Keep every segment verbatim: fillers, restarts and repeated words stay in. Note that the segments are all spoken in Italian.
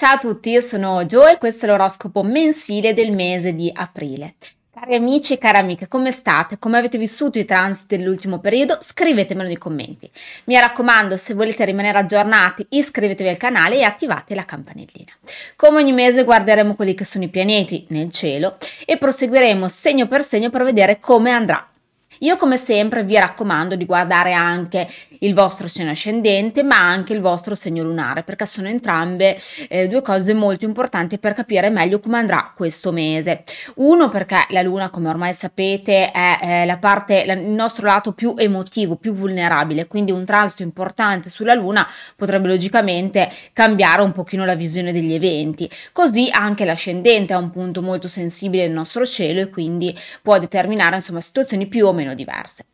Ciao a tutti, io sono Joe e questo è l'oroscopo mensile del mese di aprile. Cari amici e cari amiche, come state? Come avete vissuto i transiti dell'ultimo periodo? Scrivetemelo nei commenti. Mi raccomando, se volete rimanere aggiornati, iscrivetevi al canale e attivate la campanellina. Come ogni mese guarderemo quelli che sono i pianeti nel cielo e proseguiremo segno per segno per vedere come andrà. Io come sempre vi raccomando di guardare anche il vostro segno ascendente ma anche il vostro segno lunare, perché sono entrambe eh, due cose molto importanti per capire meglio come andrà questo mese. Uno, perché la luna, come ormai sapete, è eh, la parte, la, il nostro lato più emotivo, più vulnerabile, quindi un transito importante sulla luna potrebbe logicamente cambiare un pochino la visione degli eventi. Così anche l'ascendente è un punto molto sensibile del nostro cielo e quindi può determinare insomma situazioni più o meno diverse.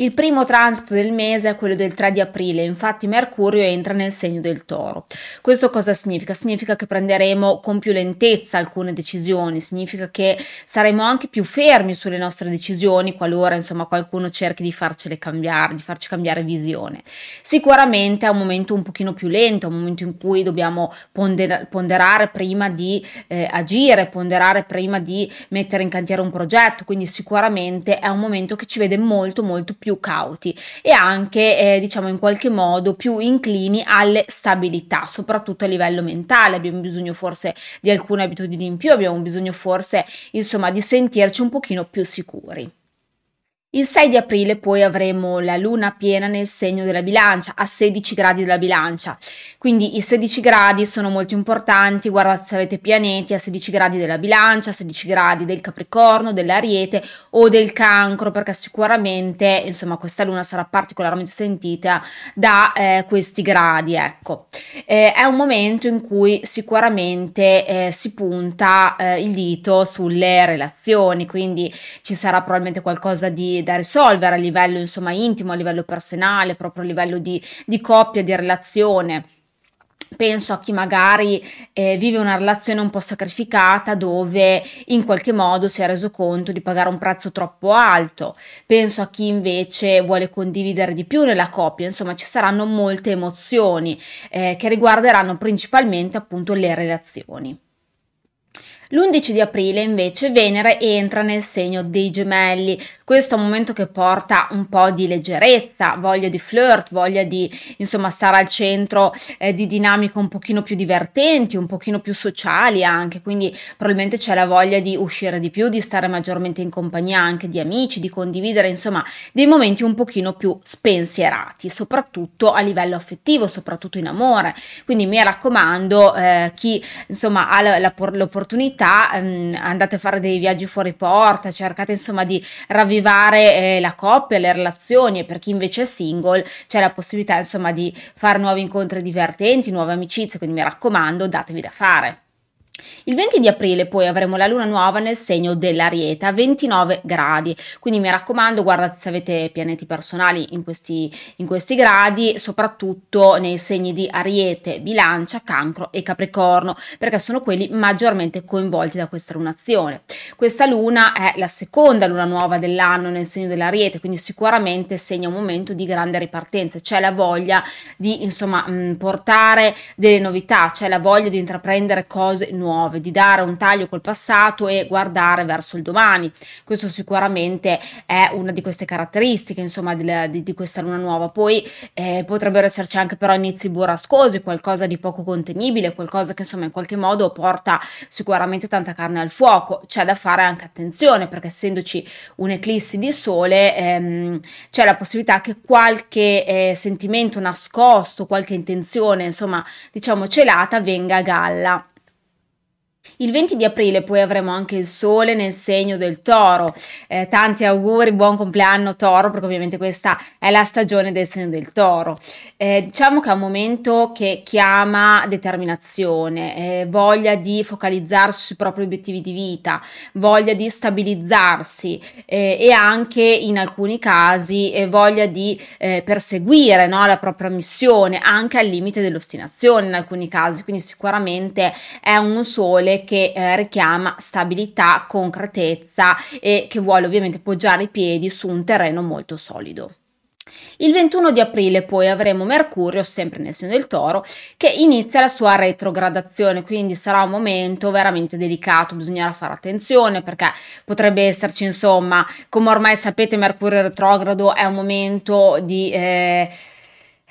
Il primo transito del mese è quello del tre di aprile, infatti Mercurio entra nel segno del Toro. Questo cosa significa? Significa che prenderemo con più lentezza alcune decisioni, significa che saremo anche più fermi sulle nostre decisioni qualora insomma qualcuno cerchi di farcele cambiare, di farci cambiare visione. Sicuramente è un momento un pochino più lento, un momento in cui dobbiamo ponder- ponderare prima di eh, agire, ponderare prima di mettere in cantiere un progetto, quindi sicuramente è un momento che ci vede molto molto più cauti e anche eh, diciamo in qualche modo più inclini alle stabilità, soprattutto a livello mentale. Abbiamo bisogno forse di alcune abitudini in più, abbiamo bisogno forse insomma di sentirci un pochino più sicuri. Il sei di aprile poi avremo la luna piena nel segno della bilancia, a sedici gradi della bilancia, quindi i sedici gradi sono molto importanti. Guardate se avete pianeti a sedici gradi della bilancia, a sedici gradi del capricorno, dell'ariete o del cancro, perché sicuramente insomma questa luna sarà particolarmente sentita da eh, questi gradi, ecco. Eh, è un momento in cui sicuramente eh, si punta eh, il dito sulle relazioni, quindi ci sarà probabilmente qualcosa di da risolvere a livello insomma intimo, a livello personale, proprio a livello di, di coppia, di relazione. Penso a chi magari eh, vive una relazione un po' sacrificata, dove in qualche modo si è reso conto di pagare un prezzo troppo alto. Penso a chi invece vuole condividere di più nella coppia. Insomma, ci saranno molte emozioni eh, che riguarderanno principalmente appunto le relazioni. L'undici di aprile invece Venere entra nel segno dei Gemelli. Questo è un momento che porta un po' di leggerezza, voglia di flirt, voglia di insomma stare al centro eh, di dinamiche un pochino più divertenti, un pochino più sociali anche, quindi probabilmente c'è la voglia di uscire di più, di stare maggiormente in compagnia anche di amici, di condividere insomma dei momenti un pochino più spensierati, soprattutto a livello affettivo, soprattutto in amore. Quindi mi raccomando, eh, chi insomma ha la, la, l'opportunità andate a fare dei viaggi fuori porta, cercate insomma di ravvivare eh, la coppia, le relazioni, e per chi invece è single c'è la possibilità insomma di fare nuovi incontri divertenti, nuove amicizie, quindi mi raccomando, datevi da fare. Il venti di aprile poi avremo la luna nuova nel segno dell'Ariete a ventinove gradi, quindi mi raccomando, guardate se avete pianeti personali in questi, in questi gradi, soprattutto nei segni di Ariete, Bilancia, Cancro e Capricorno, perché sono quelli maggiormente coinvolti da questa lunazione. Questa luna è la seconda luna nuova dell'anno nel segno dell'Ariete, quindi sicuramente segna un momento di grande ripartenza. C'è la voglia di insomma mh, portare delle novità, c'è la voglia di intraprendere cose nuove, di dare un taglio col passato e guardare verso il domani. Questo sicuramente è una di queste caratteristiche insomma di, di, di questa luna nuova. Poi eh, potrebbero esserci anche però inizi burrascosi, qualcosa di poco contenibile, qualcosa che insomma in qualche modo porta sicuramente tanta carne al fuoco. C'è da fare anche attenzione, perché essendoci un'eclissi di sole ehm, c'è la possibilità che qualche eh, sentimento nascosto, qualche intenzione insomma diciamo celata venga a galla. Il venti di aprile poi avremo anche il sole nel segno del Toro. Eh, tanti auguri, buon compleanno Toro, perché ovviamente questa è la stagione del segno del Toro. Eh, diciamo che è un momento che chiama determinazione, eh, voglia di focalizzarsi sui propri obiettivi di vita, voglia di stabilizzarsi eh, e anche in alcuni casi eh, voglia di eh, perseguire, no, la propria missione, anche al limite dell'ostinazione in alcuni casi. Quindi sicuramente è un sole che eh, richiama stabilità, concretezza e che vuole ovviamente poggiare i piedi su un terreno molto solido. Il ventuno di aprile poi avremo Mercurio, sempre nel segno del Toro, che inizia la sua retrogradazione, quindi sarà un momento veramente delicato, bisognerà fare attenzione perché potrebbe esserci, insomma, come ormai sapete, Mercurio retrogrado è un momento di... Eh,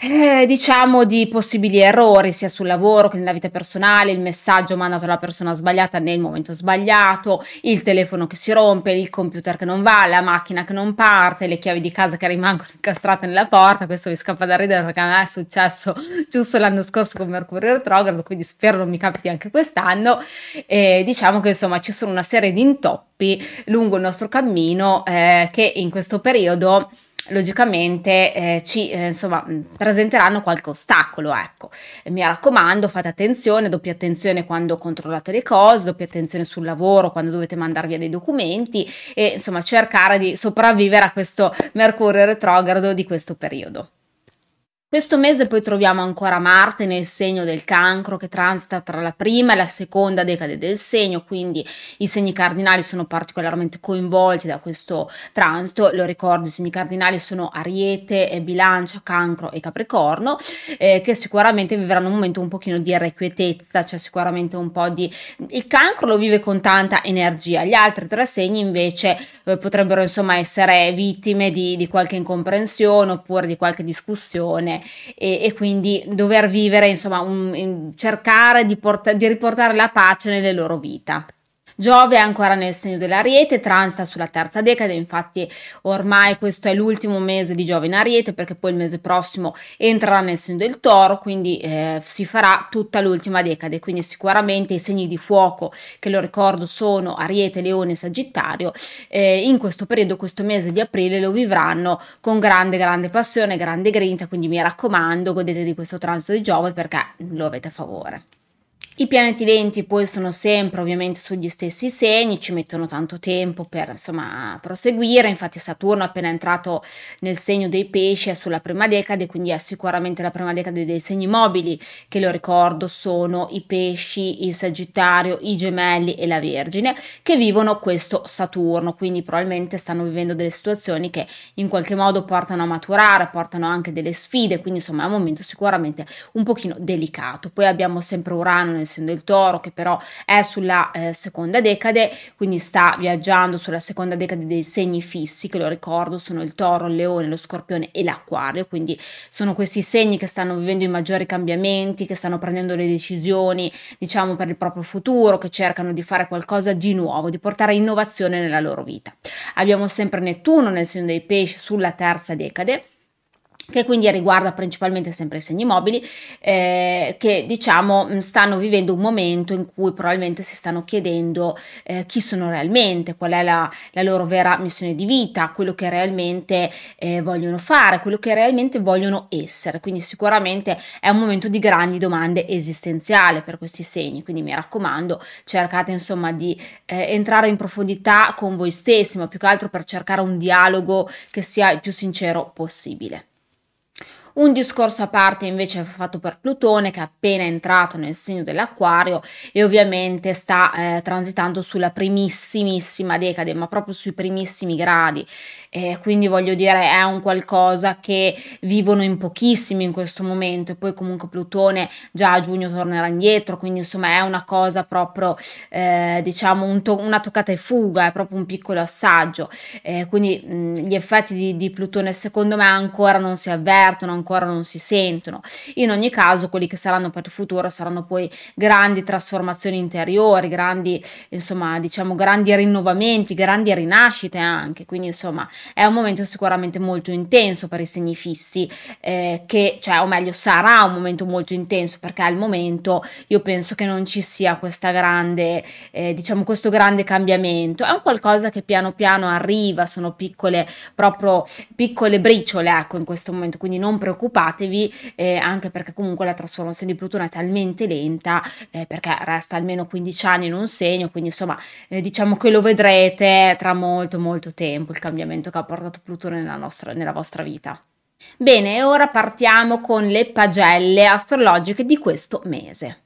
Eh, diciamo di possibili errori sia sul lavoro che nella vita personale, il messaggio mandato alla persona sbagliata nel momento sbagliato, il telefono che si rompe, il computer che non va, la macchina che non parte, le chiavi di casa che rimangono incastrate nella porta. Questo mi scappa da ridere perché a me è successo giusto l'anno scorso con Mercurio retrogrado, quindi spero non mi capiti anche quest'anno. Eh, diciamo che insomma ci sono una serie di intoppi lungo il nostro cammino eh, che in questo periodo logicamente eh, ci eh, insomma presenteranno qualche ostacolo, ecco. Mi raccomando, fate attenzione, doppia attenzione quando controllate le cose, doppia attenzione sul lavoro quando dovete mandar via dei documenti e insomma cercare di sopravvivere a questo Mercurio retrogrado di questo periodo. Questo mese poi troviamo ancora Marte nel segno del Cancro, che transita tra la prima e la seconda decade del segno, quindi i segni cardinali sono particolarmente coinvolti da questo transito. Lo ricordo, i segni cardinali sono Ariete, Bilancia, Cancro e Capricorno, eh, che sicuramente vivranno un momento un pochino di irrequietezza, cioè sicuramente un po' di... Il Cancro lo vive con tanta energia, gli altri tre segni invece eh, potrebbero insomma essere vittime di, di qualche incomprensione oppure di qualche discussione. E, e quindi dover vivere, insomma, un, in, cercare di, porta, di riportare la pace nelle loro vite. Giove è ancora nel segno dell'Ariete, transita sulla terza decade, infatti ormai questo è l'ultimo mese di Giove in Ariete perché poi il mese prossimo entrerà nel segno del Toro, quindi eh, si farà tutta l'ultima decade, quindi sicuramente i segni di fuoco, che lo ricordo sono Ariete, Leone e Sagittario, eh, in questo periodo, questo mese di aprile lo vivranno con grande grande passione, grande grinta, quindi mi raccomando, godete di questo transito di Giove perché lo avete a favore. I pianeti lenti poi sono sempre ovviamente sugli stessi segni, ci mettono tanto tempo per insomma proseguire, infatti Saturno appena entrato nel segno dei pesci è sulla prima decade, quindi è sicuramente la prima decade dei segni mobili, che lo ricordo sono i pesci, il Sagittario, i Gemelli e la Vergine, che vivono questo Saturno, quindi probabilmente stanno vivendo delle situazioni che in qualche modo portano a maturare, portano anche delle sfide, quindi insomma è un momento sicuramente un pochino delicato. Poi abbiamo sempre Urano nel essendo il Toro, che però è sulla eh, seconda decade, quindi sta viaggiando sulla seconda decade dei segni fissi, che lo ricordo sono il Toro, il Leone, lo Scorpione e l'Acquario, quindi sono questi segni che stanno vivendo i maggiori cambiamenti, che stanno prendendo le decisioni, diciamo, per il proprio futuro, che cercano di fare qualcosa di nuovo, di portare innovazione nella loro vita. Abbiamo sempre Nettuno nel segno dei Pesci sulla terza decade, che quindi riguarda principalmente sempre i segni mobili, eh, che diciamo stanno vivendo un momento in cui probabilmente si stanno chiedendo eh, chi sono realmente, qual è la, la loro vera missione di vita, quello che realmente eh, vogliono fare, quello che realmente vogliono essere, quindi sicuramente è un momento di grandi domande esistenziali per questi segni, quindi mi raccomando, cercate insomma di eh, entrare in profondità con voi stessi, ma più che altro per cercare un dialogo che sia il più sincero possibile. Un discorso a parte invece è fatto per Plutone, che è appena entrato nel segno dell'Acquario e ovviamente sta eh, transitando sulla primissimissima decade, ma proprio sui primissimi gradi, eh, quindi voglio dire è un qualcosa che vivono in pochissimi in questo momento, e poi comunque Plutone già a giugno tornerà indietro, quindi insomma è una cosa proprio eh, diciamo un to- una toccata e fuga, è proprio un piccolo assaggio, eh, quindi mh, gli effetti di, di Plutone secondo me ancora non si avvertono, ancora non si sentono. In ogni caso quelli che saranno per il futuro saranno poi grandi trasformazioni interiori, grandi insomma diciamo grandi rinnovamenti, grandi rinascite anche, quindi insomma è un momento sicuramente molto intenso per i segni fissi, eh, che cioè o meglio sarà un momento molto intenso perché al momento io penso che non ci sia questa grande eh, diciamo questo grande cambiamento, è un qualcosa che piano piano arriva, sono piccole proprio piccole briciole ecco in questo momento, quindi non preoccupatevi, eh, anche perché comunque la trasformazione di Plutone è talmente lenta, eh, perché resta almeno quindici anni in un segno, quindi insomma eh, diciamo che lo vedrete tra molto molto tempo il cambiamento che ha portato Plutone nella, nostra, nella vostra vita. Bene, ora partiamo con le pagelle astrologiche di questo mese.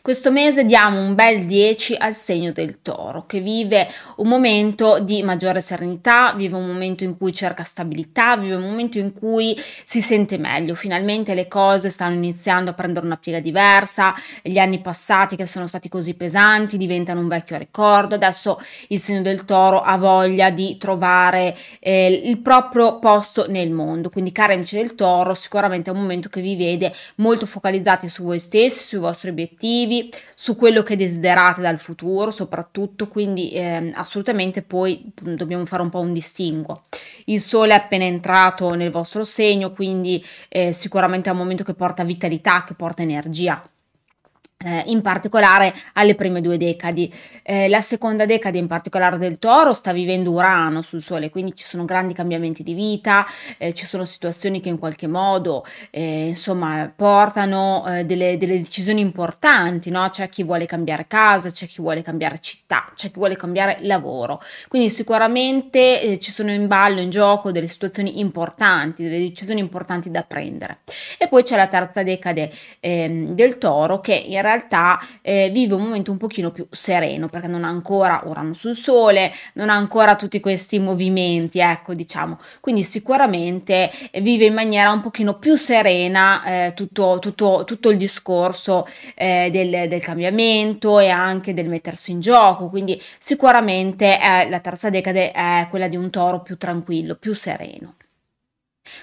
Questo mese diamo un bel dieci al segno del Toro, che vive un momento di maggiore serenità, vive un momento in cui cerca stabilità, vive un momento in cui si sente meglio. Finalmente le cose stanno iniziando a prendere una piega diversa, gli anni passati che sono stati così pesanti diventano un vecchio ricordo. Adesso il segno del Toro ha voglia di trovare eh, il proprio posto nel mondo. Quindi, cari amici del Toro, sicuramente è un momento che vi vede molto focalizzati su voi stessi, sui vostri obiettivi, su quello che desiderate dal futuro soprattutto, quindi eh, assolutamente. Poi dobbiamo fare un po' un distinguo. Il sole è appena entrato nel vostro segno, quindi eh, sicuramente è un momento che porta vitalità, che porta energia, eh, in particolare alle prime due decadi. Eh, la seconda decade in particolare del Toro sta vivendo Urano sul sole, quindi ci sono grandi cambiamenti di vita, eh, ci sono situazioni che in qualche modo eh, insomma portano eh, delle, delle decisioni importanti, no? C'è chi vuole cambiare casa, c'è chi vuole cambiare città, c'è chi vuole cambiare lavoro, quindi sicuramente eh, ci sono in ballo, in gioco delle situazioni importanti, delle decisioni importanti da prendere. E poi c'è la terza decade eh, del Toro, che in In realtà eh, vive un momento un pochino più sereno, perché non ha ancora Urano sul sole, non ha ancora tutti questi movimenti, ecco, diciamo. Quindi sicuramente vive in maniera un pochino più serena eh, tutto, tutto, tutto il discorso eh, del, del cambiamento e anche del mettersi in gioco. Quindi sicuramente eh, la terza decade è quella di un Toro più tranquillo, più sereno.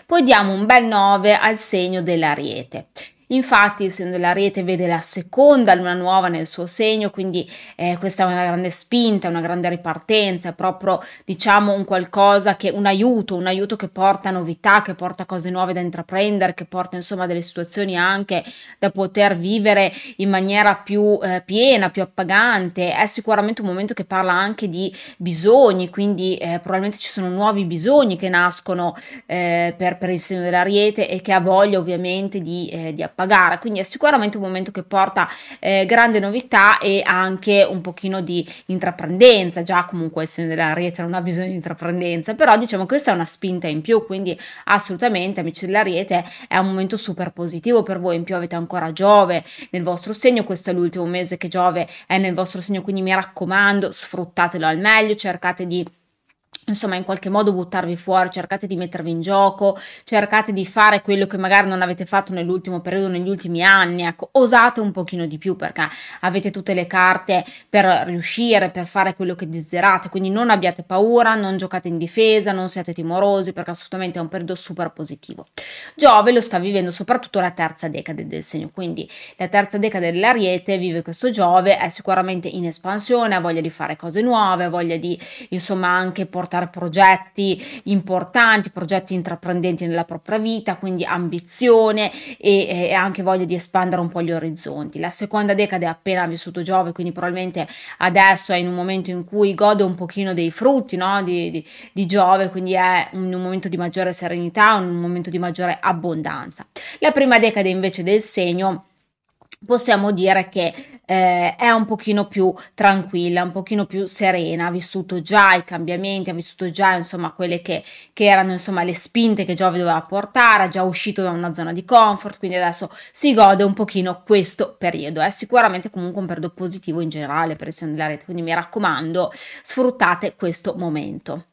Poi diamo un bel nove al segno dell'Ariete. Infatti, essendo l'Ariete vede la seconda luna nuova nel suo segno, quindi eh, questa è una grande spinta, una grande ripartenza, è proprio, diciamo, un qualcosa che, un aiuto, un aiuto che porta novità, che porta cose nuove da intraprendere, che porta insomma delle situazioni anche da poter vivere in maniera più eh, piena, più appagante. È sicuramente un momento che parla anche di bisogni, quindi eh, probabilmente ci sono nuovi bisogni che nascono eh, per, per il segno dell'Ariete e che ha voglia ovviamente di, eh, di appagare. Pagare, quindi è sicuramente un momento che porta eh, grande novità e anche un pochino di intraprendenza. Già comunque il segno dell'Ariete non ha bisogno di intraprendenza, però diciamo che questa è una spinta in più, quindi assolutamente, amici dell'Ariete, è un momento super positivo per voi. In più avete ancora Giove nel vostro segno, questo è l'ultimo mese che Giove è nel vostro segno, quindi mi raccomando, sfruttatelo al meglio, cercate di insomma in qualche modo buttarvi fuori, cercate di mettervi in gioco, cercate di fare quello che magari non avete fatto nell'ultimo periodo, negli ultimi anni, ecco, osate un pochino di più, perché avete tutte le carte per riuscire, per fare quello che desiderate, quindi non abbiate paura, non giocate in difesa, non siate timorosi, perché assolutamente è un periodo super positivo. Giove lo sta vivendo soprattutto la terza decade del segno, quindi la terza decade dell'Ariete vive questo Giove, è sicuramente in espansione, ha voglia di fare cose nuove, ha voglia di insomma anche portare progetti importanti, progetti intraprendenti nella propria vita, quindi ambizione e, e anche voglia di espandere un po' gli orizzonti. La seconda decade è appena vissuto Giove, quindi probabilmente adesso è in un momento in cui gode un pochino dei frutti, no? di, di, di Giove, quindi è un, un momento di maggiore serenità, un momento di maggiore abbondanza. La prima decade invece del segno possiamo dire che eh, è un pochino più tranquilla, un pochino più serena, ha vissuto già i cambiamenti, ha vissuto già insomma quelle che, che erano insomma le spinte che Giove doveva portare, è già uscito da una zona di comfort, quindi adesso si gode un pochino questo periodo. È sicuramente comunque un periodo positivo in generale per il segno dell'Ariete, quindi mi raccomando, sfruttate questo momento.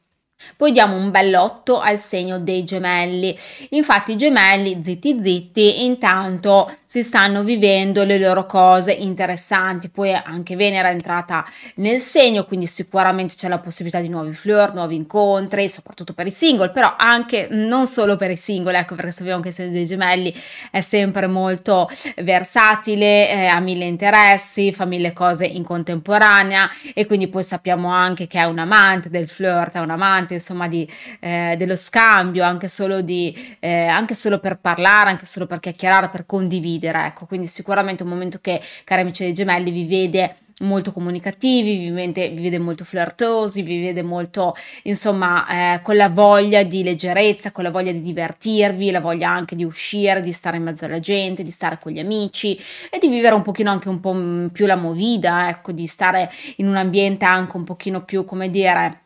Poi diamo un bell'otto al segno dei Gemelli. Infatti i Gemelli, zitti zitti, intanto si stanno vivendo le loro cose interessanti. Poi anche Venere è entrata nel segno, quindi sicuramente c'è la possibilità di nuovi flirt, nuovi incontri, soprattutto per i single, però anche non solo per i single, ecco, perché sappiamo che il segno dei Gemelli è sempre molto versatile, eh, ha mille interessi, fa mille cose in contemporanea, e quindi poi sappiamo anche che è un amante del flirt, è un amante insomma di, eh, dello scambio, anche solo, di, eh, anche solo per parlare, anche solo per chiacchierare, per condividere, ecco. Quindi sicuramente un momento che, cari amici dei Gemelli, vi vede molto comunicativi, vi vede, vi vede molto flirtosi, vi vede molto insomma eh, con la voglia di leggerezza, con la voglia di divertirvi, la voglia anche di uscire, di stare in mezzo alla gente, di stare con gli amici e di vivere un pochino anche un po' più la movida, ecco, di stare in un ambiente anche un pochino più, come dire,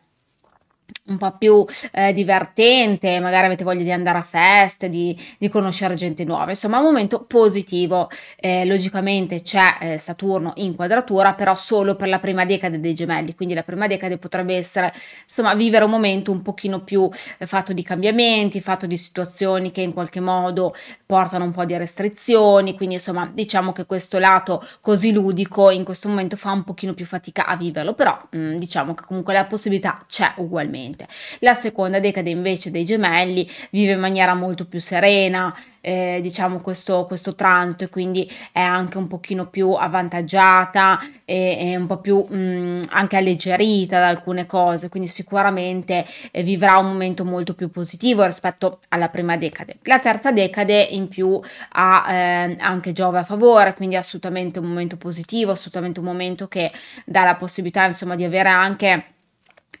un po' più eh, divertente, magari avete voglia di andare a feste, di, di conoscere gente nuova, insomma un momento positivo. Eh, logicamente c'è eh, Saturno in quadratura, però solo per la prima decade dei gemelli, quindi la prima decade potrebbe essere, insomma, vivere un momento un pochino più eh, fatto di cambiamenti, fatto di situazioni che in qualche modo portano un po' di restrizioni, quindi insomma diciamo che questo lato così ludico in questo momento fa un pochino più fatica a viverlo, però mh, diciamo che comunque la possibilità c'è ugualmente. La seconda decade invece dei gemelli vive in maniera molto più serena, eh, diciamo questo, questo tranto, e quindi è anche un pochino più avvantaggiata e, e un po' più mh, anche alleggerita da alcune cose, quindi sicuramente eh, vivrà un momento molto più positivo rispetto alla prima decade. La terza decade in più ha eh, anche Giove a favore, quindi assolutamente un momento positivo, assolutamente un momento che dà la possibilità, insomma, di avere anche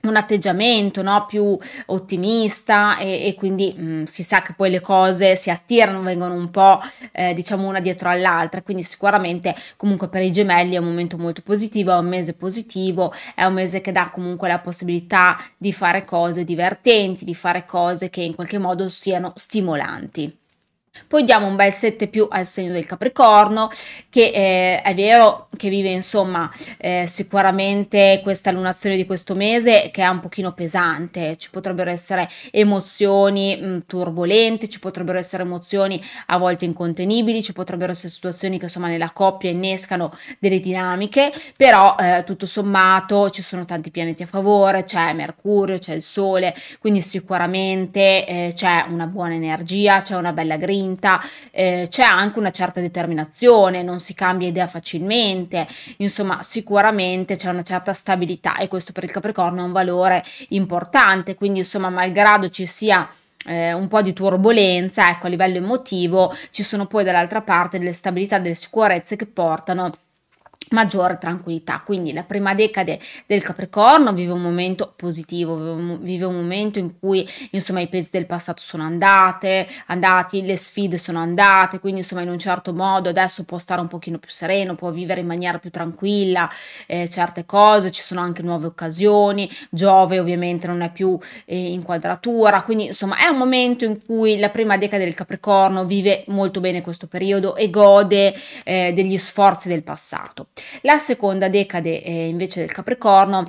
un atteggiamento, no, più ottimista, e, e quindi mh, si sa che poi le cose si attirano, vengono un po' eh, diciamo una dietro all'altra, quindi sicuramente comunque per i gemelli è un momento molto positivo, è un mese positivo, è un mese che dà comunque la possibilità di fare cose divertenti, di fare cose che in qualche modo siano stimolanti. Poi diamo un bel sette più al segno del Capricorno, che eh, è vero che vive, insomma, eh, sicuramente questa lunazione di questo mese che è un pochino pesante, ci potrebbero essere emozioni mh, turbolenti, ci potrebbero essere emozioni a volte incontenibili, ci potrebbero essere situazioni che insomma nella coppia innescano delle dinamiche, però eh, tutto sommato ci sono tanti pianeti a favore, c'è Mercurio, c'è il Sole, quindi sicuramente eh, c'è una buona energia, c'è una bella grinta, Eh, c'è anche una certa determinazione, non si cambia idea facilmente, insomma sicuramente c'è una certa stabilità, e questo per il Capricorno è un valore importante, quindi insomma malgrado ci sia Eh, un po' di turbolenza, ecco, a livello emotivo ci sono poi dall'altra parte delle stabilità, delle sicurezze che portano maggiore tranquillità. Quindi la prima decade del Capricorno vive un momento positivo, vive un momento in cui insomma i pesi del passato sono andate, andati, le sfide sono andate, quindi insomma in un certo modo adesso può stare un pochino più sereno, può vivere in maniera più tranquilla eh, certe cose, ci sono anche nuove occasioni, Giove ovviamente non è più eh, in quadratura, quindi insomma è un momento in cui la prima decade del Capricorno vive molto bene questo periodo e gode eh, degli sforzi del passato. La seconda decade eh, invece del Capricorno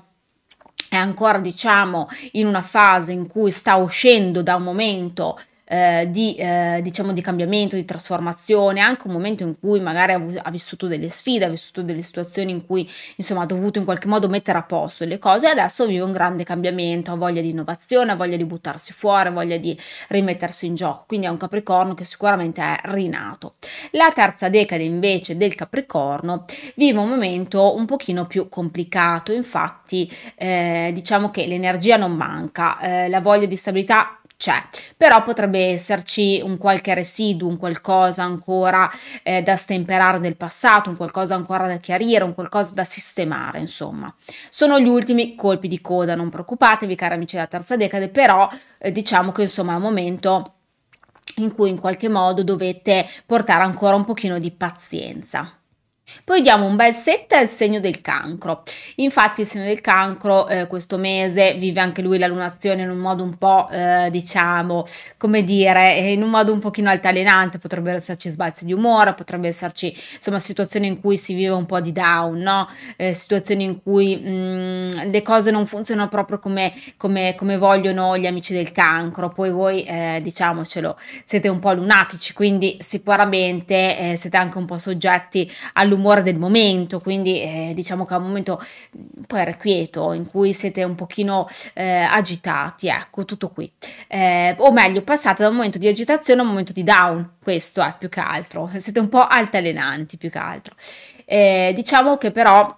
è ancora, diciamo, in una fase in cui sta uscendo da un momento Eh, di, eh, diciamo di cambiamento, di trasformazione, anche un momento in cui magari ha, ha vissuto delle sfide, ha vissuto delle situazioni in cui insomma ha dovuto in qualche modo mettere a posto le cose, e adesso vive un grande cambiamento, ha voglia di innovazione, ha voglia di buttarsi fuori, ha voglia di rimettersi in gioco, quindi è un Capricorno che sicuramente è rinato. La terza decade invece del Capricorno vive un momento un pochino più complicato, infatti eh, diciamo che l'energia non manca, eh, la voglia di stabilità c'è, però potrebbe esserci un qualche residuo, un qualcosa ancora eh, da stemperare del passato, un qualcosa ancora da chiarire, un qualcosa da sistemare, insomma. Sono gli ultimi colpi di coda, non preoccupatevi cari amici della terza decade, però eh, diciamo che insomma è un momento in cui in qualche modo dovete portare ancora un pochino di pazienza. Poi diamo un bel sette al segno del Cancro. Infatti il segno del Cancro eh, questo mese vive anche lui la lunazione in un modo un po' eh, diciamo, come dire, in un modo un pochino altalenante, potrebbero esserci sbalzi di umore, potrebbe esserci insomma situazioni in cui si vive un po' di down, no? Eh, situazioni in cui mh, le cose non funzionano proprio come, come, come vogliono gli amici del Cancro. Poi voi eh, diciamocelo, siete un po' lunatici, quindi sicuramente eh, siete anche un po' soggetti all'umore umore del momento, quindi eh, diciamo che è un momento poi irrequieto in cui siete un pochino eh, agitati, ecco, tutto qui, eh, o meglio passate da un momento di agitazione a un momento di down, questo è più che altro, siete un po' altalenanti più che altro, eh, diciamo che però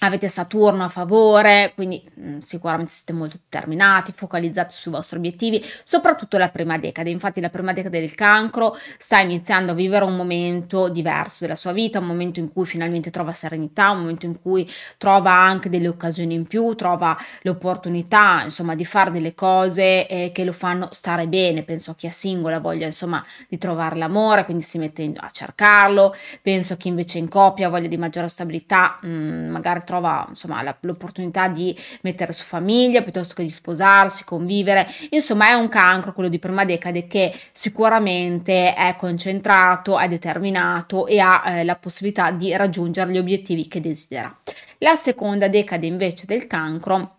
avete Saturno a favore, quindi mh, sicuramente siete molto determinati, focalizzati sui vostri obiettivi, soprattutto la prima decade. Infatti la prima decade del Cancro sta iniziando a vivere un momento diverso della sua vita, un momento in cui finalmente trova serenità, un momento in cui trova anche delle occasioni in più, trova l'opportunità insomma di fare delle cose eh, che lo fanno stare bene. Penso a chi è single, ha voglia insomma di trovare l'amore, quindi si mette a cercarlo, penso a chi invece è in coppia ha voglia di maggiore stabilità, mh, magari trova insomma la, l'opportunità di mettere su famiglia piuttosto che di sposarsi, convivere. Insomma, è un cancro, quello di prima decade, che sicuramente è concentrato, è determinato e ha eh, la possibilità di raggiungere gli obiettivi che desidera. La seconda decade invece del cancro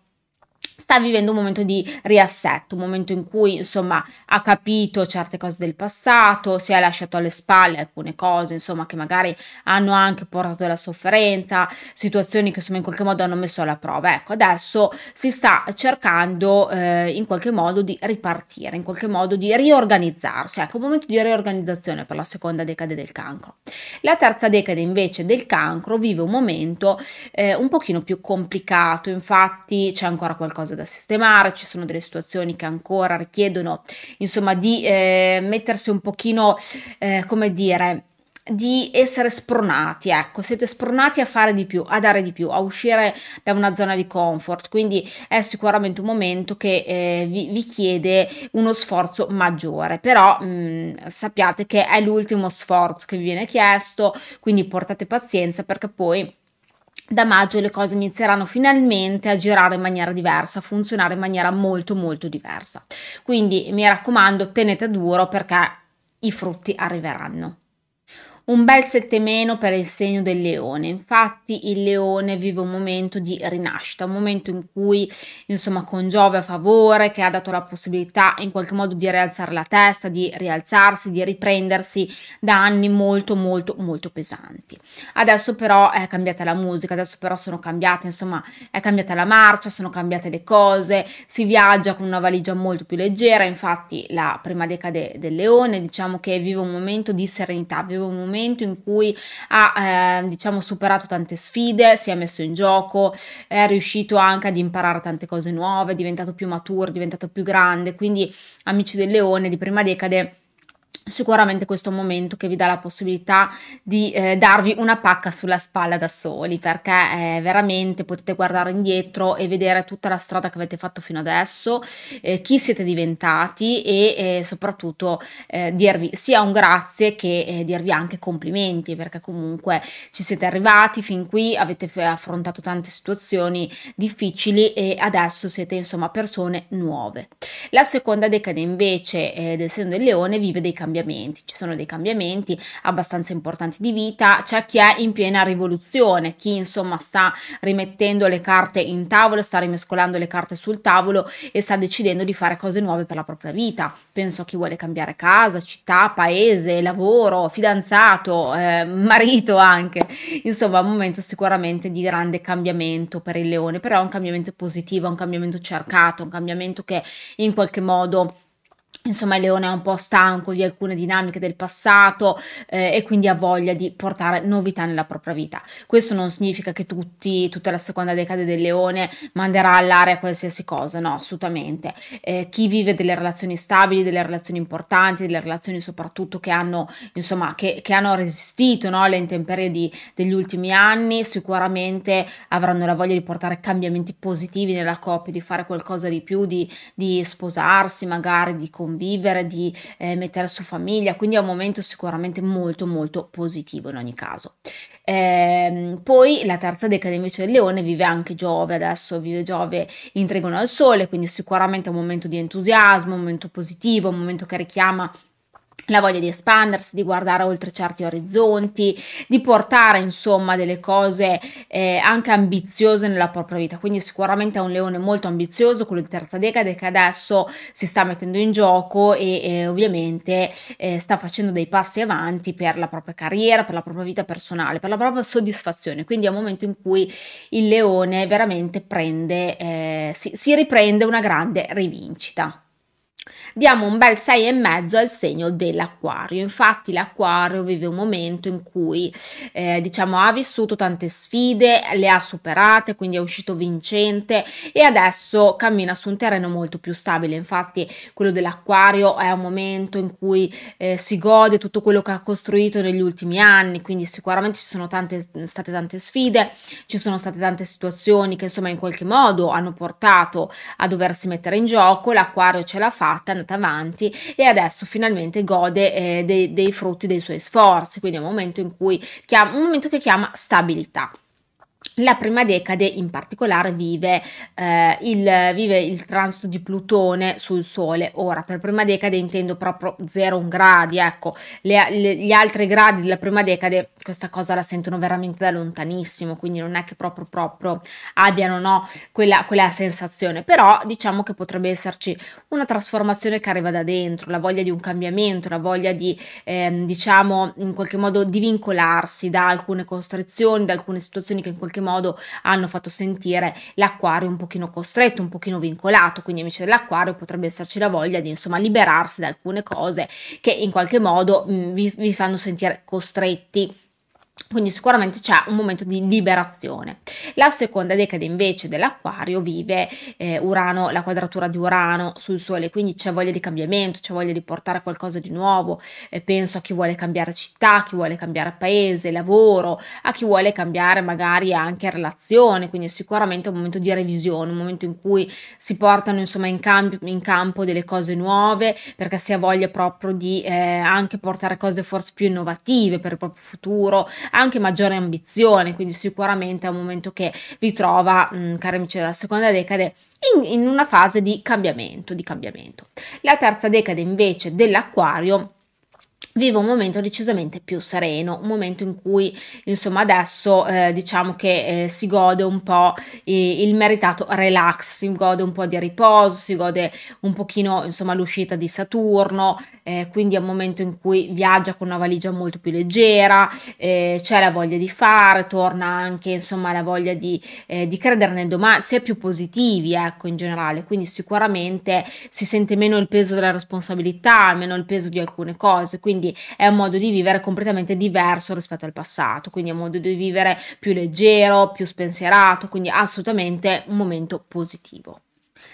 sta vivendo un momento di riassetto, un momento in cui insomma ha capito certe cose del passato, si è lasciato alle spalle alcune cose insomma che magari hanno anche portato alla sofferenza, situazioni che insomma in qualche modo hanno messo alla prova. Ecco, adesso si sta cercando eh, in qualche modo di ripartire, in qualche modo di riorganizzarsi. Ecco, un momento di riorganizzazione per la seconda decade del cancro. La terza decade invece del cancro vive un momento eh, un pochino più complicato, infatti c'è ancora qualcosa da sistemare, ci sono delle situazioni che ancora richiedono insomma di eh, mettersi un pochino eh, come dire di essere spronati. Ecco, siete spronati a fare di più, a dare di più, a uscire da una zona di comfort, quindi è sicuramente un momento che eh, vi, vi chiede uno sforzo maggiore, però mh, sappiate che è l'ultimo sforzo che vi viene chiesto, quindi portate pazienza, perché poi da maggio le cose inizieranno finalmente a girare in maniera diversa, a funzionare in maniera molto molto diversa. Quindi mi raccomando, tenete duro perché i frutti arriveranno. Un bel sette meno per il segno del leone. Infatti il leone vive un momento di rinascita, un momento in cui insomma con Giove a favore, che ha dato la possibilità in qualche modo di rialzare la testa, di rialzarsi, di riprendersi da anni molto molto molto pesanti. Adesso però è cambiata la musica, adesso però sono cambiate insomma è cambiata la marcia, sono cambiate le cose, si viaggia con una valigia molto più leggera. Infatti la prima decade del leone diciamo che vive un momento di serenità, vive un momento in cui ha eh, diciamo superato tante sfide, si è messo in gioco, è riuscito anche ad imparare tante cose nuove, è diventato più maturo, è diventato più grande. Quindi amici del leone di prima decade, sicuramente questo è un momento che vi dà la possibilità di eh, darvi una pacca sulla spalla da soli, perché eh, veramente potete guardare indietro e vedere tutta la strada che avete fatto fino adesso, eh, chi siete diventati e eh, soprattutto eh, dirvi sia un grazie che eh, dirvi anche complimenti, perché comunque ci siete arrivati fin qui, avete affrontato tante situazioni difficili e adesso siete insomma persone nuove. La seconda decade invece eh, del segno del leone vive dei cambiamenti, ci sono dei cambiamenti abbastanza importanti di vita, c'è chi è in piena rivoluzione, chi insomma sta rimettendo le carte in tavola, sta rimescolando le carte sul tavolo e sta decidendo di fare cose nuove per la propria vita. Penso a chi vuole cambiare casa, città, paese, lavoro, fidanzato, eh, marito anche, insomma un momento sicuramente di grande cambiamento per il leone, però è un cambiamento positivo, è un cambiamento cercato, un cambiamento che in qualche modo insomma il leone è un po' stanco di alcune dinamiche del passato eh, e quindi ha voglia di portare novità nella propria vita. Questo non significa che tutti, tutta la seconda decade del leone manderà all'aria qualsiasi cosa, no, assolutamente. Eh, chi vive delle relazioni stabili, delle relazioni importanti, delle relazioni soprattutto che hanno insomma che, che hanno resistito, no, alle intemperie di, degli ultimi anni, sicuramente avranno la voglia di portare cambiamenti positivi nella coppia, di fare qualcosa di più, di, di sposarsi magari, di convivere, di eh, mettere su famiglia, quindi è un momento sicuramente molto molto positivo in ogni caso. Ehm, poi la terza decade invece del leone vive anche Giove, adesso vive Giove in trigono al sole, quindi sicuramente è un momento di entusiasmo, un momento positivo, un momento che richiama la voglia di espandersi, di guardare oltre certi orizzonti, di portare insomma delle cose eh, anche ambiziose nella propria vita. Quindi sicuramente è un leone molto ambizioso, quello di terza decade, che adesso si sta mettendo in gioco e eh, ovviamente eh, sta facendo dei passi avanti per la propria carriera, per la propria vita personale, per la propria soddisfazione. Quindi è un momento in cui il leone veramente prende, eh, si, si riprende una grande rivincita. Diamo un bel sei e mezzo al segno dell'acquario. Infatti l'acquario vive un momento in cui eh, diciamo ha vissuto tante sfide, le ha superate, quindi è uscito vincente e adesso cammina su un terreno molto più stabile. Infatti quello dell'acquario è un momento in cui eh, si gode tutto quello che ha costruito negli ultimi anni, quindi sicuramente ci sono tante, state tante sfide, ci sono state tante situazioni che insomma in qualche modo hanno portato a doversi mettere in gioco. L'acquario ce l'ha fatta, è andata avanti e adesso finalmente gode eh, dei, dei frutti dei suoi sforzi, quindi è un momento in cui chiama, un momento che chiama stabilità. La prima decade in particolare vive, eh, il, vive il transito di Plutone sul Sole. Ora, per prima decade intendo proprio zero uno gradi, ecco, le, le, gli altri gradi della prima decade questa cosa la sentono veramente da lontanissimo, quindi non è che proprio, proprio abbiano no, quella, quella sensazione, però diciamo che potrebbe esserci una trasformazione che arriva da dentro, la voglia di un cambiamento, la voglia di, ehm, diciamo, in qualche modo di vincolarsi da alcune costrizioni, da alcune situazioni che in qualche modo modo hanno fatto sentire l'acquario un pochino costretto, un pochino vincolato. Quindi invece dell'acquario potrebbe esserci la voglia di insomma liberarsi da alcune cose che in qualche modo mh, vi, vi fanno sentire costretti. Quindi sicuramente c'è un momento di liberazione. La seconda decade invece dell'acquario vive eh, Urano, la quadratura di Urano sul Sole, quindi c'è voglia di cambiamento, c'è voglia di portare qualcosa di nuovo, eh, penso a chi vuole cambiare città, a chi vuole cambiare paese, lavoro, a chi vuole cambiare magari anche relazione, quindi sicuramente è un momento di revisione, un momento in cui si portano insomma in, camp- in campo delle cose nuove, perché si ha voglia proprio di eh, anche portare cose forse più innovative per il proprio futuro, anche maggiore ambizione, quindi sicuramente è un momento che vi trova, mh, cari amici della seconda decade, in, in una fase di cambiamento, di cambiamento. La terza decade invece dell'acquario vive un momento decisamente più sereno, un momento in cui insomma adesso eh, diciamo che eh, si gode un po' eh, il meritato relax, si gode un po' di riposo, si gode un pochino insomma l'uscita di Saturno, eh, quindi è un momento in cui viaggia con una valigia molto più leggera, eh, c'è la voglia di fare, torna anche insomma la voglia di, eh, di credere nel domani, si è più positivi ecco in generale, quindi sicuramente si sente meno il peso della responsabilità, meno il peso di alcune cose, quindi è un modo di vivere completamente diverso rispetto al passato, quindi è un modo di vivere più leggero, più spensierato, quindi assolutamente un momento positivo.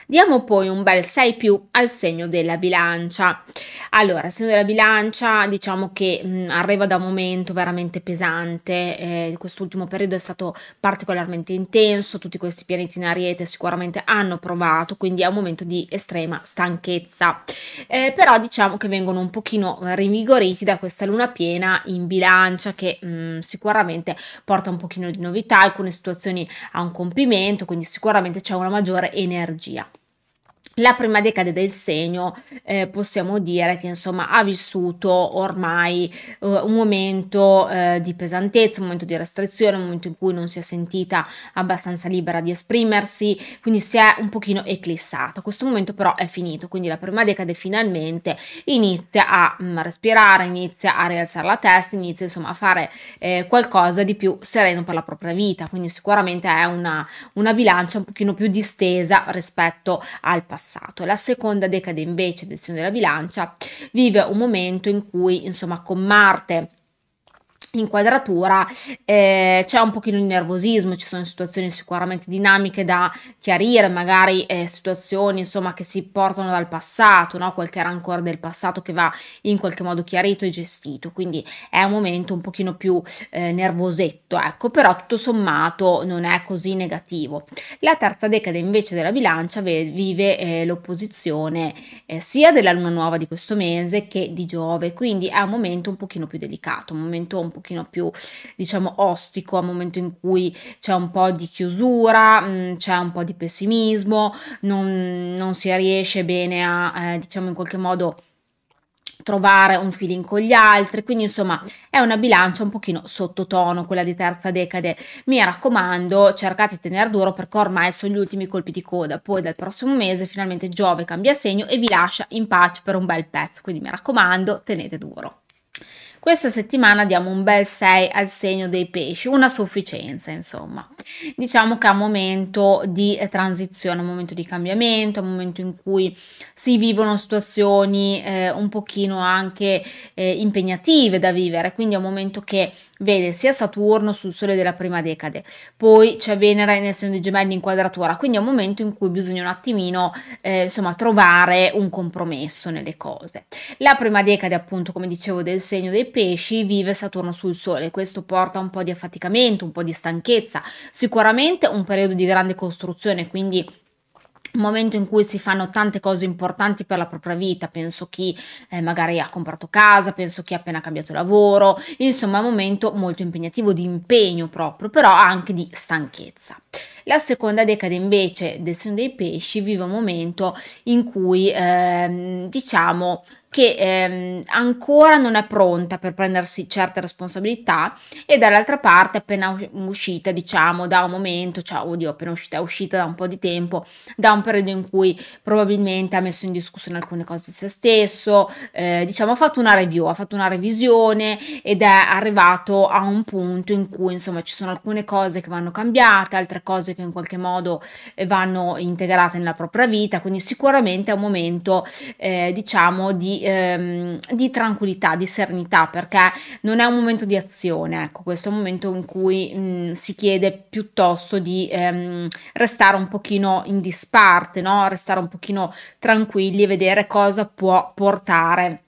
Diamo poi un bel sei più al segno della bilancia. Allora, il segno della bilancia diciamo che mh, arriva da un momento veramente pesante, eh, quest'ultimo periodo è stato particolarmente intenso, tutti questi pianeti in ariete sicuramente hanno provato, quindi è un momento di estrema stanchezza, eh, però diciamo che vengono un pochino rinvigoriti da questa luna piena in bilancia che mh, sicuramente porta un pochino di novità, alcune situazioni a un compimento, quindi sicuramente c'è una maggiore energia. La prima decade del segno eh, possiamo dire che insomma ha vissuto ormai eh, un momento eh, di pesantezza, un momento di restrizione, un momento in cui non si è sentita abbastanza libera di esprimersi, quindi si è un pochino eclissata. Questo momento però è finito, quindi la prima decade finalmente inizia a mh, respirare, inizia a rialzare la testa, inizia insomma a fare eh, qualcosa di più sereno per la propria vita, quindi sicuramente è una, una bilancia un pochino più distesa rispetto al passato. La seconda decade invece del segno della bilancia vive un momento in cui insomma con Marte in quadratura eh, c'è un pochino di nervosismo, ci sono situazioni sicuramente dinamiche da chiarire, magari eh, situazioni insomma che si portano dal passato, no? Qualche rancore del passato che va in qualche modo chiarito e gestito, quindi è un momento un pochino più eh, nervosetto, ecco, però tutto sommato non è così negativo. La terza decade invece della bilancia vive eh, l'opposizione eh, sia della luna nuova di questo mese che di Giove, quindi è un momento un pochino più delicato, un momento un po' più diciamo ostico, a un momento in cui c'è un po' di chiusura, mh, c'è un po' di pessimismo, non, non si riesce bene a eh, diciamo in qualche modo trovare un feeling con gli altri, quindi insomma è una bilancia un pochino sottotono quella di terza decade. Mi raccomando, cercate di tenere duro perché ormai sono gli ultimi colpi di coda, poi dal prossimo mese finalmente Giove cambia segno e vi lascia in pace per un bel pezzo, quindi mi raccomando, tenete duro. Questa settimana diamo un bel sei al segno dei pesci, una sufficienza insomma. Diciamo che è un momento di transizione, un momento di cambiamento, un momento in cui si vivono situazioni eh, un pochino anche eh, impegnative da vivere, quindi è un momento che vede sia Saturno sul Sole della prima decade, poi c'è Venere nel segno dei Gemelli in quadratura, quindi è un momento in cui bisogna un attimino eh, insomma trovare un compromesso nelle cose. La prima decade appunto come dicevo del segno dei pesci vive Saturno sul Sole, questo porta un po' di affaticamento, un po' di stanchezza, sicuramente un periodo di grande costruzione, quindi un momento in cui si fanno tante cose importanti per la propria vita, penso chi eh, magari ha comprato casa, penso chi ha appena cambiato lavoro, insomma è un momento molto impegnativo, di impegno proprio, però anche di stanchezza. La seconda decade invece del segno dei pesci vive un momento in cui ehm, diciamo che ehm, ancora non è pronta per prendersi certe responsabilità, e dall'altra parte appena uscita diciamo da un momento, cioè oddio appena uscita, è uscita da un po' di tempo, da un periodo in cui probabilmente ha messo in discussione alcune cose di se stesso, eh, diciamo ha fatto una review, ha fatto una revisione ed è arrivato a un punto in cui insomma ci sono alcune cose che vanno cambiate, altre cose che in qualche modo vanno integrate nella propria vita, quindi sicuramente è un momento eh, diciamo di di tranquillità, di serenità, perché non è un momento di azione, ecco, questo è un momento in cui mh, si chiede piuttosto di ehm, restare un pochino in disparte, no? Restare un pochino tranquilli e vedere cosa può portare,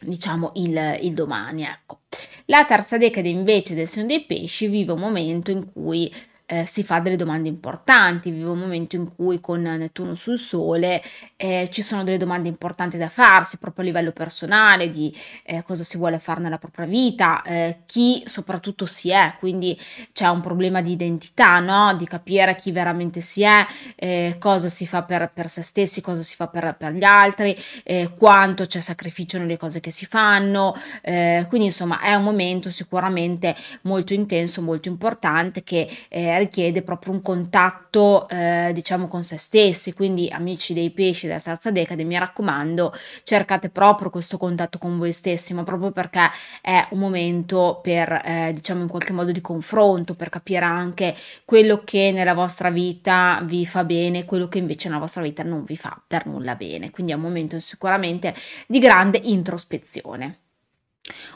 diciamo, il, il domani, ecco. La terza decade invece del segno dei pesci vive un momento in cui Eh, si fa delle domande importanti, vive un momento in cui con Nettuno sul Sole eh, ci sono delle domande importanti da farsi proprio a livello personale, di eh, cosa si vuole fare nella propria vita, eh, chi soprattutto si è, quindi c'è un problema di identità, no? Di capire chi veramente si è, eh, cosa si fa per, per se stessi, cosa si fa per, per gli altri, eh, quanto c'è sacrificio nelle cose che si fanno, eh, quindi insomma è un momento sicuramente molto intenso, molto importante, che eh, richiede proprio un contatto eh, diciamo con se stessi, quindi amici dei pesci della terza decade, mi raccomando, cercate proprio questo contatto con voi stessi, ma proprio perché è un momento per eh, diciamo in qualche modo di confronto, per capire anche quello che nella vostra vita vi fa bene, quello che invece nella vostra vita non vi fa per nulla bene, quindi è un momento sicuramente di grande introspezione.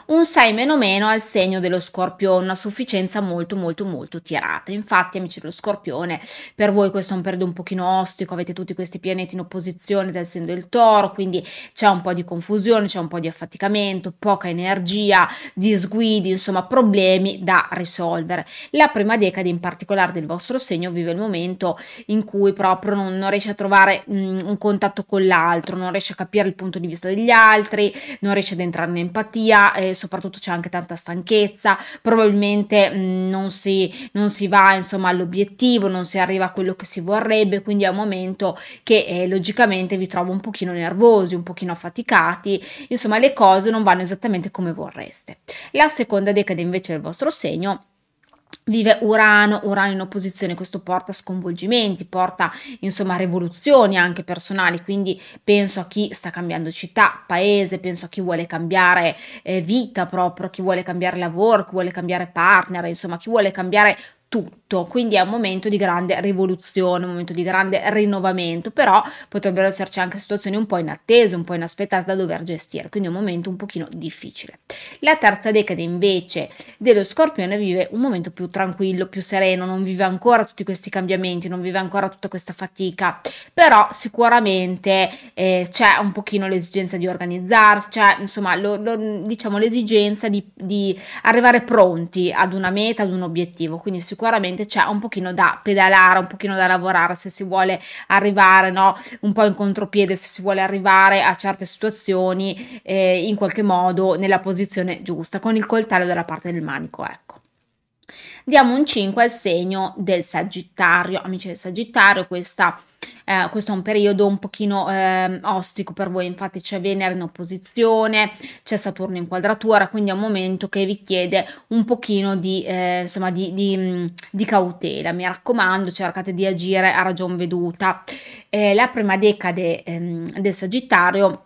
Un sei meno meno al segno dello Scorpione, una sufficienza molto molto molto tirata. Infatti amici dello Scorpione, per voi questo è un periodo un pochino ostico, avete tutti questi pianeti in opposizione del segno del Toro, quindi c'è un po' di confusione, c'è un po' di affaticamento, poca energia, disguidi, insomma problemi da risolvere. La prima decade in particolare del vostro segno vive il momento in cui proprio non, non riesce a trovare mh, un contatto con l'altro, non riesce a capire il punto di vista degli altri, non riesce ad entrare in empatia, e soprattutto c'è anche tanta stanchezza, probabilmente mh, non, si, non si va insomma all'obiettivo, non si arriva a quello che si vorrebbe, quindi è un momento che eh, logicamente vi trovo un pochino nervosi, un pochino affaticati, insomma le cose non vanno esattamente come vorreste. La seconda decade invece del vostro segno vive Urano, Urano in opposizione, questo porta a sconvolgimenti, porta insomma a rivoluzioni anche personali, quindi penso a chi sta cambiando città, paese, penso a chi vuole cambiare eh, vita proprio, chi vuole cambiare lavoro, chi vuole cambiare partner, insomma chi vuole cambiare tutto, quindi è un momento di grande rivoluzione, un momento di grande rinnovamento, però potrebbero esserci anche situazioni un po' inattese, un po' inaspettate da dover gestire, quindi è un momento un pochino difficile. La terza decade invece dello Scorpione vive un momento più tranquillo, più sereno, non vive ancora tutti questi cambiamenti, non vive ancora tutta questa fatica, però sicuramente eh, c'è un pochino l'esigenza di organizzarsi, cioè insomma lo, lo, diciamo l'esigenza di, di arrivare pronti ad una meta, ad un obiettivo, quindi sicuramente Sicuramente c'è un pochino da pedalare, un pochino da lavorare se si vuole arrivare, no? Un po' in contropiede, se si vuole arrivare a certe situazioni eh, in qualche modo nella posizione giusta, con il coltello dalla parte del manico, ecco. Diamo un cinque al segno del Sagittario, amici del Sagittario, questa... Eh, questo è un periodo un pochino eh, ostico per voi, infatti c'è Venere in opposizione, c'è Saturno in quadratura, quindi è un momento che vi chiede un pochino di, eh, insomma, di, di, di cautela, mi raccomando, cercate di agire a ragion veduta. Eh, la prima decade ehm, del Sagittario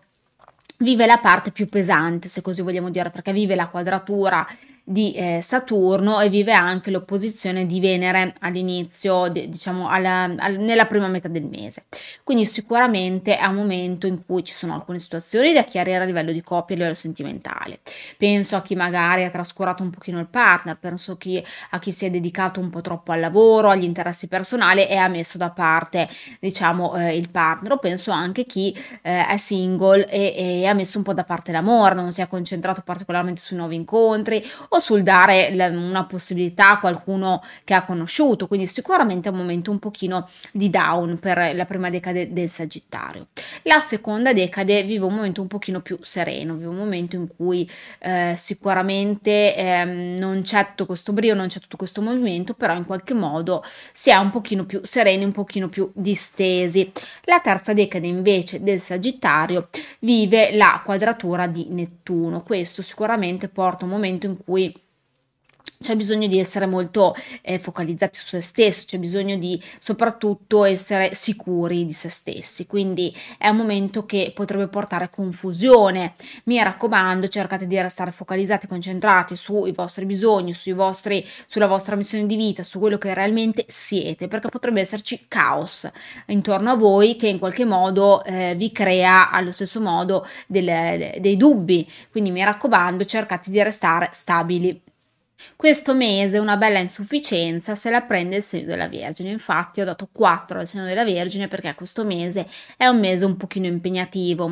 vive la parte più pesante, se così vogliamo dire, perché vive la quadratura di eh, Saturno e vive anche l'opposizione di Venere all'inizio, de, diciamo alla, al, nella prima metà del mese, quindi sicuramente è un momento in cui ci sono alcune situazioni da chiarire a livello di coppia e a livello sentimentale, penso a chi magari ha trascurato un pochino il partner, penso chi, a chi si è dedicato un po' troppo al lavoro, agli interessi personali e ha messo da parte diciamo eh, il partner, o penso anche chi eh, è single e, e ha messo un po' da parte l'amore, non si è concentrato particolarmente sui nuovi incontri, o sul dare la, una possibilità a qualcuno che ha conosciuto, quindi sicuramente è un momento un pochino di down per la prima decade del Sagittario. La seconda decade vive un momento un pochino più sereno, vive un momento in cui eh, sicuramente eh, non c'è tutto questo brio, non c'è tutto questo movimento, però in qualche modo si è un pochino più sereni, un pochino più distesi. La terza decade invece del Sagittario vive la quadratura di Nettuno, questo sicuramente porta un momento in cui c'è bisogno di essere molto eh, focalizzati su se stesso, c'è bisogno di soprattutto essere sicuri di se stessi, quindi è un momento che potrebbe portare a confusione. Mi raccomando, cercate di restare focalizzati, concentrati sui vostri bisogni, sui vostri, sulla vostra missione di vita, su quello che realmente siete, perché potrebbe esserci caos intorno a voi che in qualche modo eh, vi crea allo stesso modo delle, dei dubbi, quindi mi raccomando, cercate di restare stabili. Questo mese una bella insufficienza se la prende il segno della Vergine, infatti ho dato quattro al segno della Vergine perché questo mese è un mese un pochino impegnativo, è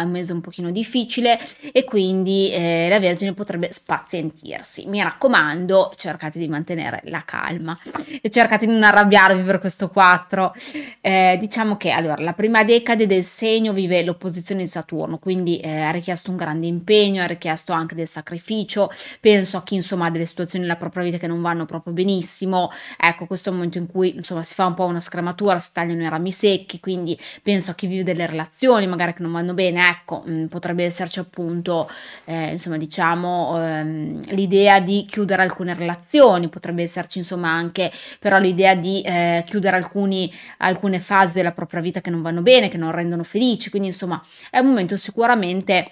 un mese un pochino difficile e quindi eh, la Vergine potrebbe spazientirsi. Mi raccomando, cercate di mantenere la calma e cercate di non arrabbiarvi per questo quattro. Eh, diciamo che allora la prima decade del segno vive l'opposizione di Saturno, quindi eh, ha richiesto un grande impegno, ha richiesto anche del sacrificio, penso a chi insomma ha delle situazioni nella propria vita che non vanno proprio benissimo, ecco questo è un momento in cui insomma si fa un po' una scrematura, si tagliano i rami secchi, quindi penso a chi vive delle relazioni magari che non vanno bene, ecco mh, potrebbe esserci appunto eh, insomma diciamo ehm, l'idea di chiudere alcune relazioni, potrebbe esserci insomma anche però l'idea di eh, chiudere alcuni, alcune fasi della propria vita che non vanno bene, che non rendono felici, quindi insomma è un momento sicuramente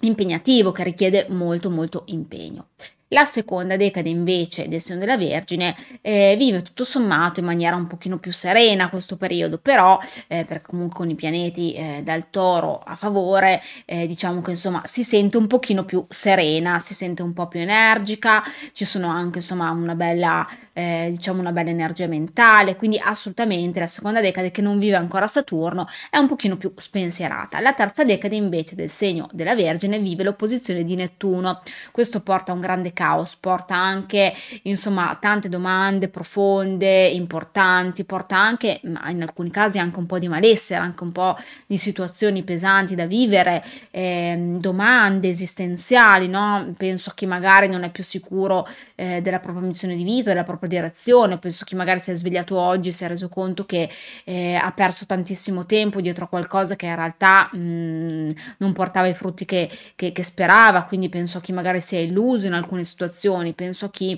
impegnativo che richiede molto molto impegno. La seconda decade invece del segno della Vergine eh, vive tutto sommato in maniera un pochino più serena questo periodo, però eh, perché comunque con i pianeti eh, dal Toro a favore eh, diciamo che insomma si sente un pochino più serena, si sente un po' più energica, ci sono anche insomma una bella eh, diciamo una bella energia mentale, quindi assolutamente la seconda decade che non vive ancora Saturno è un pochino più spensierata. La terza decade invece del segno della Vergine vive l'opposizione di Nettuno, questo porta a un grande caos, porta anche insomma tante domande profonde, importanti, porta anche in alcuni casi anche un po' di malessere, anche un po' di situazioni pesanti da vivere, eh, domande esistenziali, no? Penso a chi magari non è più sicuro eh, della propria missione di vita, della propria direzione, penso a chi magari si è svegliato oggi, si è reso conto che eh, ha perso tantissimo tempo dietro a qualcosa che in realtà mh, non portava i frutti che, che, che sperava, quindi penso a chi magari si è illuso in alcune situazioni, penso a chi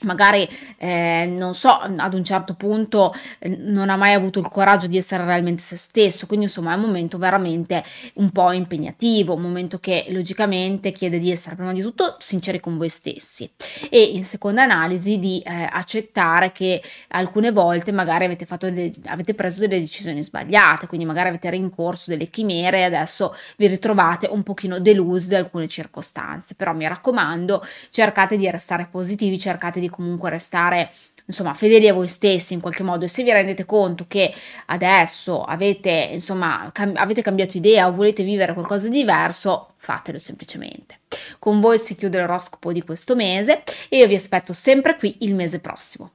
magari eh, non so ad un certo punto eh, non ha mai avuto il coraggio di essere realmente se stesso, quindi insomma è un momento veramente un po' impegnativo, un momento che logicamente chiede di essere prima di tutto sinceri con voi stessi e in seconda analisi di eh, accettare che alcune volte magari avete, fatto delle, avete preso delle decisioni sbagliate, quindi magari avete rincorso delle chimere e adesso vi ritrovate un pochino delusi da alcune circostanze, però mi raccomando cercate di restare positivi, cercate di comunque restare insomma fedeli a voi stessi in qualche modo e se vi rendete conto che adesso avete insomma cam- avete cambiato idea o volete vivere qualcosa di diverso, fatelo semplicemente. Con voi si chiude l'oroscopo di questo mese e io vi aspetto sempre qui il mese prossimo.